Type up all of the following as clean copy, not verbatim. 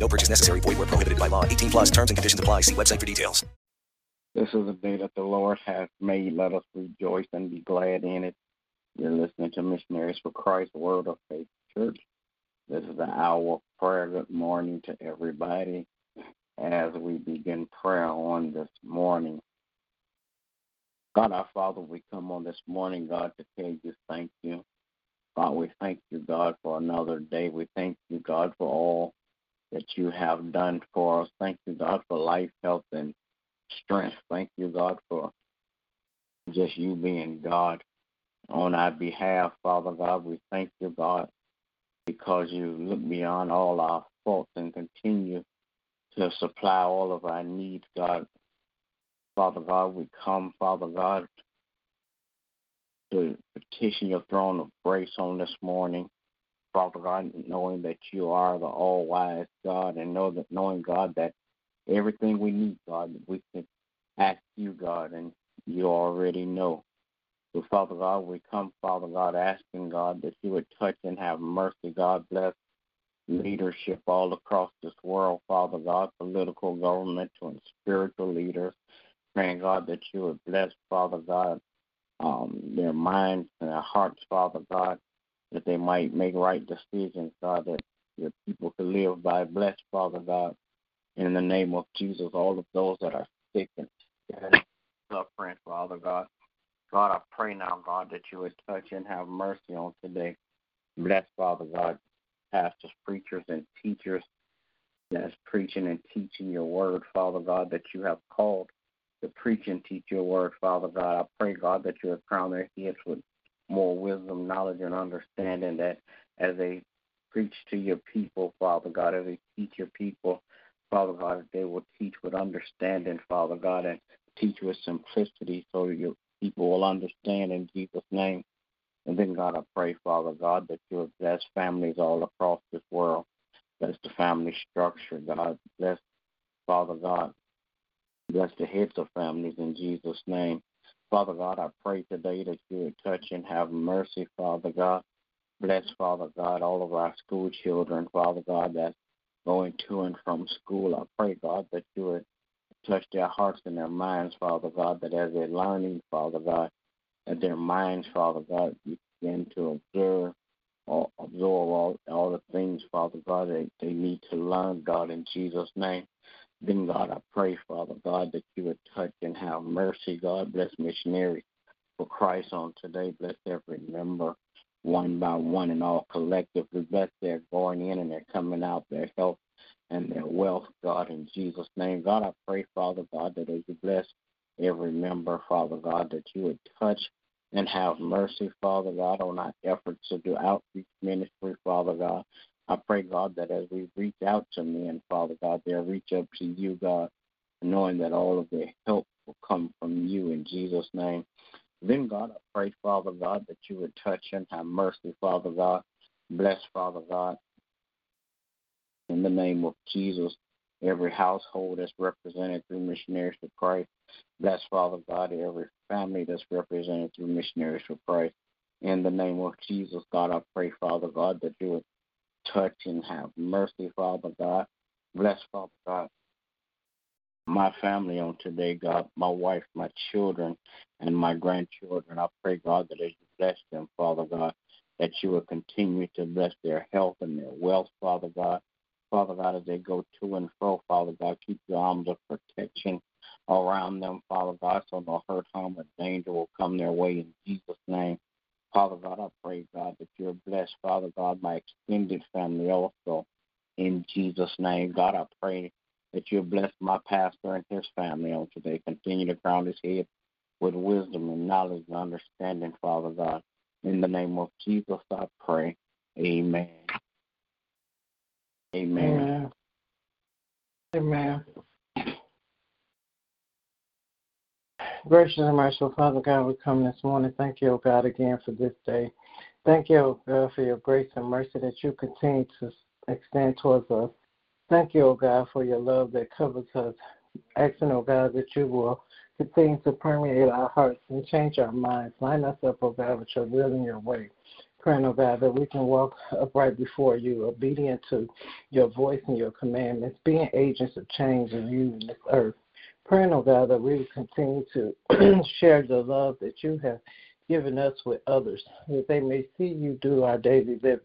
No purchase necessary. Void where prohibited by law. 18+ terms and conditions apply. See website for details. This is a day that the Lord has made. Let us rejoice and be glad in it. You're listening to Missionaries for Christ, Word of Faith Church. This is an hour of prayer. Good morning to everybody as we begin prayer on this morning. God, our Father, we come on this morning, God, to tell you thank you. God, we thank you, God, for another day. We thank you, God, for all that you have done for us. Thank you, God, for life, health, and strength. Thank you, God, for just you being God on our behalf, Father God. We thank you, God, because you look beyond all our faults and continue to supply all of our needs, God. Father God, we come, Father God, to petition your throne of grace on this morning. Father God, knowing that you are the all-wise God, and knowing, God, that everything we need, God, we can ask you, God, and you already know. So, Father God, we come, Father God, asking, God, that you would touch and have mercy. God, bless leadership all across this world, Father God, political, governmental, and spiritual leaders. Praying, God, that you would bless, Father God, their minds and their hearts, Father God, that they might make right decisions, God, that your people could live by. Bless, Father God, in the name of Jesus, all of those that are sick and suffering, Father God. God, I pray now, God, that you would touch and have mercy on today. Bless, Father God, pastors, preachers, and teachers that's preaching and teaching your word, Father God, that you have called to preach and teach your word, Father God. I pray, God, that you would crown their heads with more wisdom, knowledge, and understanding, that as they preach to your people, Father God, as they teach your people, Father God, that they will teach with understanding, Father God, and teach with simplicity so your people will understand in Jesus' name. And then, God, I pray, Father God, that you would bless families all across this world. Bless the family structure, God. Bless, Father God, bless the heads of families in Jesus' name. Father God, I pray today that you would touch and have mercy, Father God. Bless, Father God, all of our school children, Father God, that's going to and from school. I pray, God, that you would touch their hearts and their minds, Father God, that as they're learning, Father God, that their minds, Father God, begin to absorb all the things, Father God, that they need to learn, God, in Jesus' name. Then, God, I pray, Father God, that you would touch and have mercy. God, bless Missionaries for Christ on today. Bless every member one by one and all collectively. Bless their going in and their coming out, their health and their wealth, God, in Jesus' name. God, I pray, Father God, that as you bless every member, Father God, that you would touch and have mercy, Father God, on our efforts to do outreach ministry, Father God. I pray, God, that as we reach out to men, Father God, they'll reach up to you, God, knowing that all of their help will come from you in Jesus' name. Then, God, I pray, Father God, that you would touch and have mercy, Father God. Bless, Father God, in the name of Jesus, every household that's represented through Missionaries for Christ. Bless, Father God, every family that's represented through Missionaries for Christ. In the name of Jesus, God, I pray, Father God, that you would touch and have mercy, Father God. Bless, Father God, my family on today, God, my wife, my children, and my grandchildren. I pray, God, that as you bless them, Father God, that you will continue to bless their health and their wealth, Father God. Father God, as they go to and fro, Father God, keep your arms of protection around them, Father God, so no hurt, harm, or danger will come their way in Jesus' name. Father God, I pray, God, that you're blessed, Father God, my extended family also, in Jesus' name. God, I pray that you'll bless my pastor and his family on today. Continue to crown his head with wisdom and knowledge and understanding, Father God. In the name of Jesus, I pray. Amen. Amen. Amen. Gracious and merciful Father God, we come this morning. Thank you, O God, again for this day. Thank you, O God, for your grace and mercy that you continue to extend towards us. Thank you, O God, for your love that covers us. Asking, O God, that you will continue to permeate our hearts and change our minds. Line us up, O God, with your will and your way. Praying, O God, that we can walk upright before you, obedient to your voice and your commandments, being agents of change in you and this earth. Praying, O God, that we will continue to share the love that you have given us with others, that they may see you do our daily living.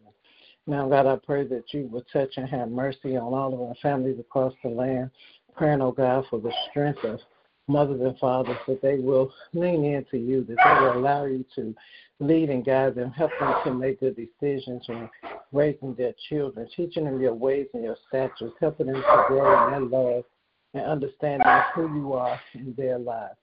Now, God, I pray that you will touch and have mercy on all of our families across the land. Praying, O God, for the strength of mothers and fathers, that they will lean into you, that they will allow you to lead and guide them, help them to make good decisions when raising their children, teaching them your ways and your statutes, helping them to grow in their love and understanding who you are in their lives.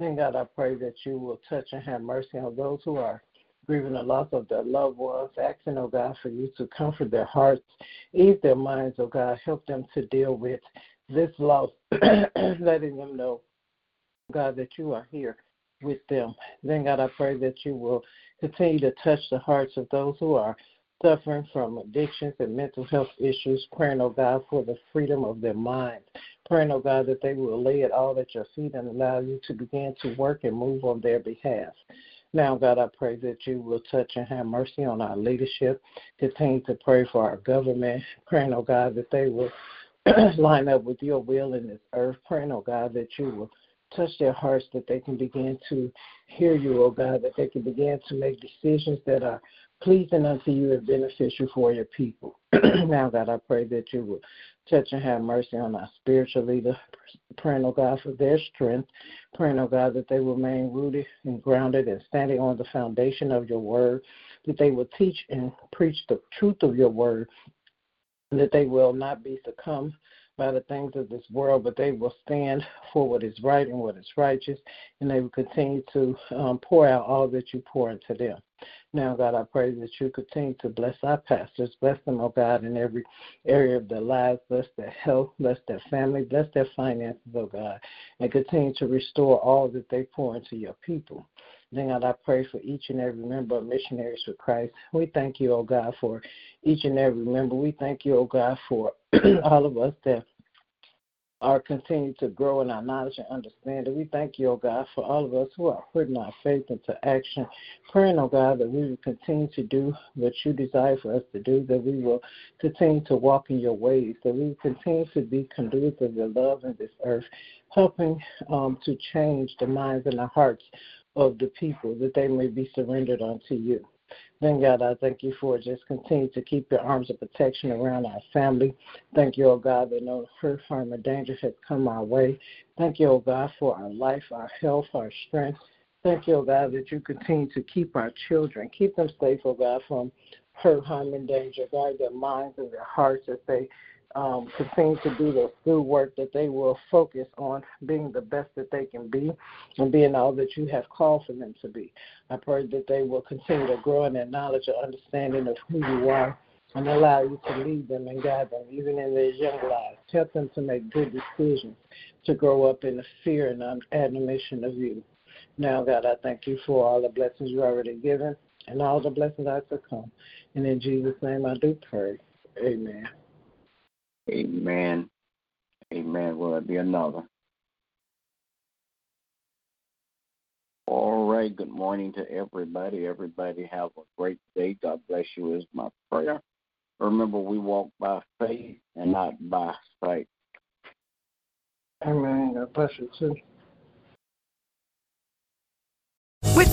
And God, I pray that you will touch and have mercy on those who are grieving the loss of their loved ones, asking, oh God, for you to comfort their hearts, ease their minds, oh God, help them to deal with this loss, letting them know, God, that you are here with them. Then, God, I pray that you will continue to touch the hearts of those who are suffering from addictions and mental health issues. Praying, oh God, for the freedom of their mind. Praying, oh God, that they will lay it all at your feet and allow you to begin to work and move on their behalf. Now, God, I pray that you will touch and have mercy on our leadership. Continue to pray for our government. Praying, oh God, that they will line up with your will in this earth. Praying, oh God, that you will touch their hearts, that they can begin to hear you, oh God, that they can begin to make decisions that are pleasing unto you and beneficial for your people. Now, God, I pray that you will touch and have mercy on our spiritual leaders. Praying, oh God, for their strength. Praying, oh God, that they remain rooted and grounded and standing on the foundation of your word, that they will teach and preach the truth of your word, and that they will not be succumbed by the things of this world, but they will stand for what is right and what is righteous, and they will continue to pour out all that you pour into them. Now, God, I pray that you continue to bless our pastors. Bless them, oh God, in every area of their lives. Bless their health. Bless their family. Bless their finances, oh God, and continue to restore all that they pour into your people. Then, God, I pray for each and every member of Missionaries for Christ. We thank you, oh God, for each and every member. We thank you, oh God, for all of us that are continuing to grow in our knowledge and understanding. We thank you, oh God, for all of us who are putting our faith into action. Praying, oh God, that we will continue to do what you desire for us to do, that we will continue to walk in your ways, that we will continue to be conduits of your love in this earth, helping to change the minds and the hearts of the people, that they may be surrendered unto you. Then, God, I thank you for just continue to keep your arms of protection around our family. Thank you, oh God, that no hurt, harm, or danger has come our way. Thank you, oh God, for our life, our health, our strength. Thank you, oh God, that you continue to keep our children. Keep them safe, oh God, from hurt, harm, and danger. Guard their minds and their hearts as they continue to do their schoolwork, that they will focus on being the best that they can be and being all that you have called for them to be. I pray that they will continue to grow in their knowledge and understanding of who you are and allow you to lead them and guide them, even in their young lives. Help them to make good decisions, to grow up in the fear and admiration of you. Now, God, I thank you for all the blessings you've already given and all the blessings that are to come. And in Jesus' name I do pray. Amen. Amen. Amen. Will it be another? All right. Good morning to everybody. Everybody have a great day. God bless you is my prayer. Remember, we walk by faith and not by sight. Amen. God bless you too. With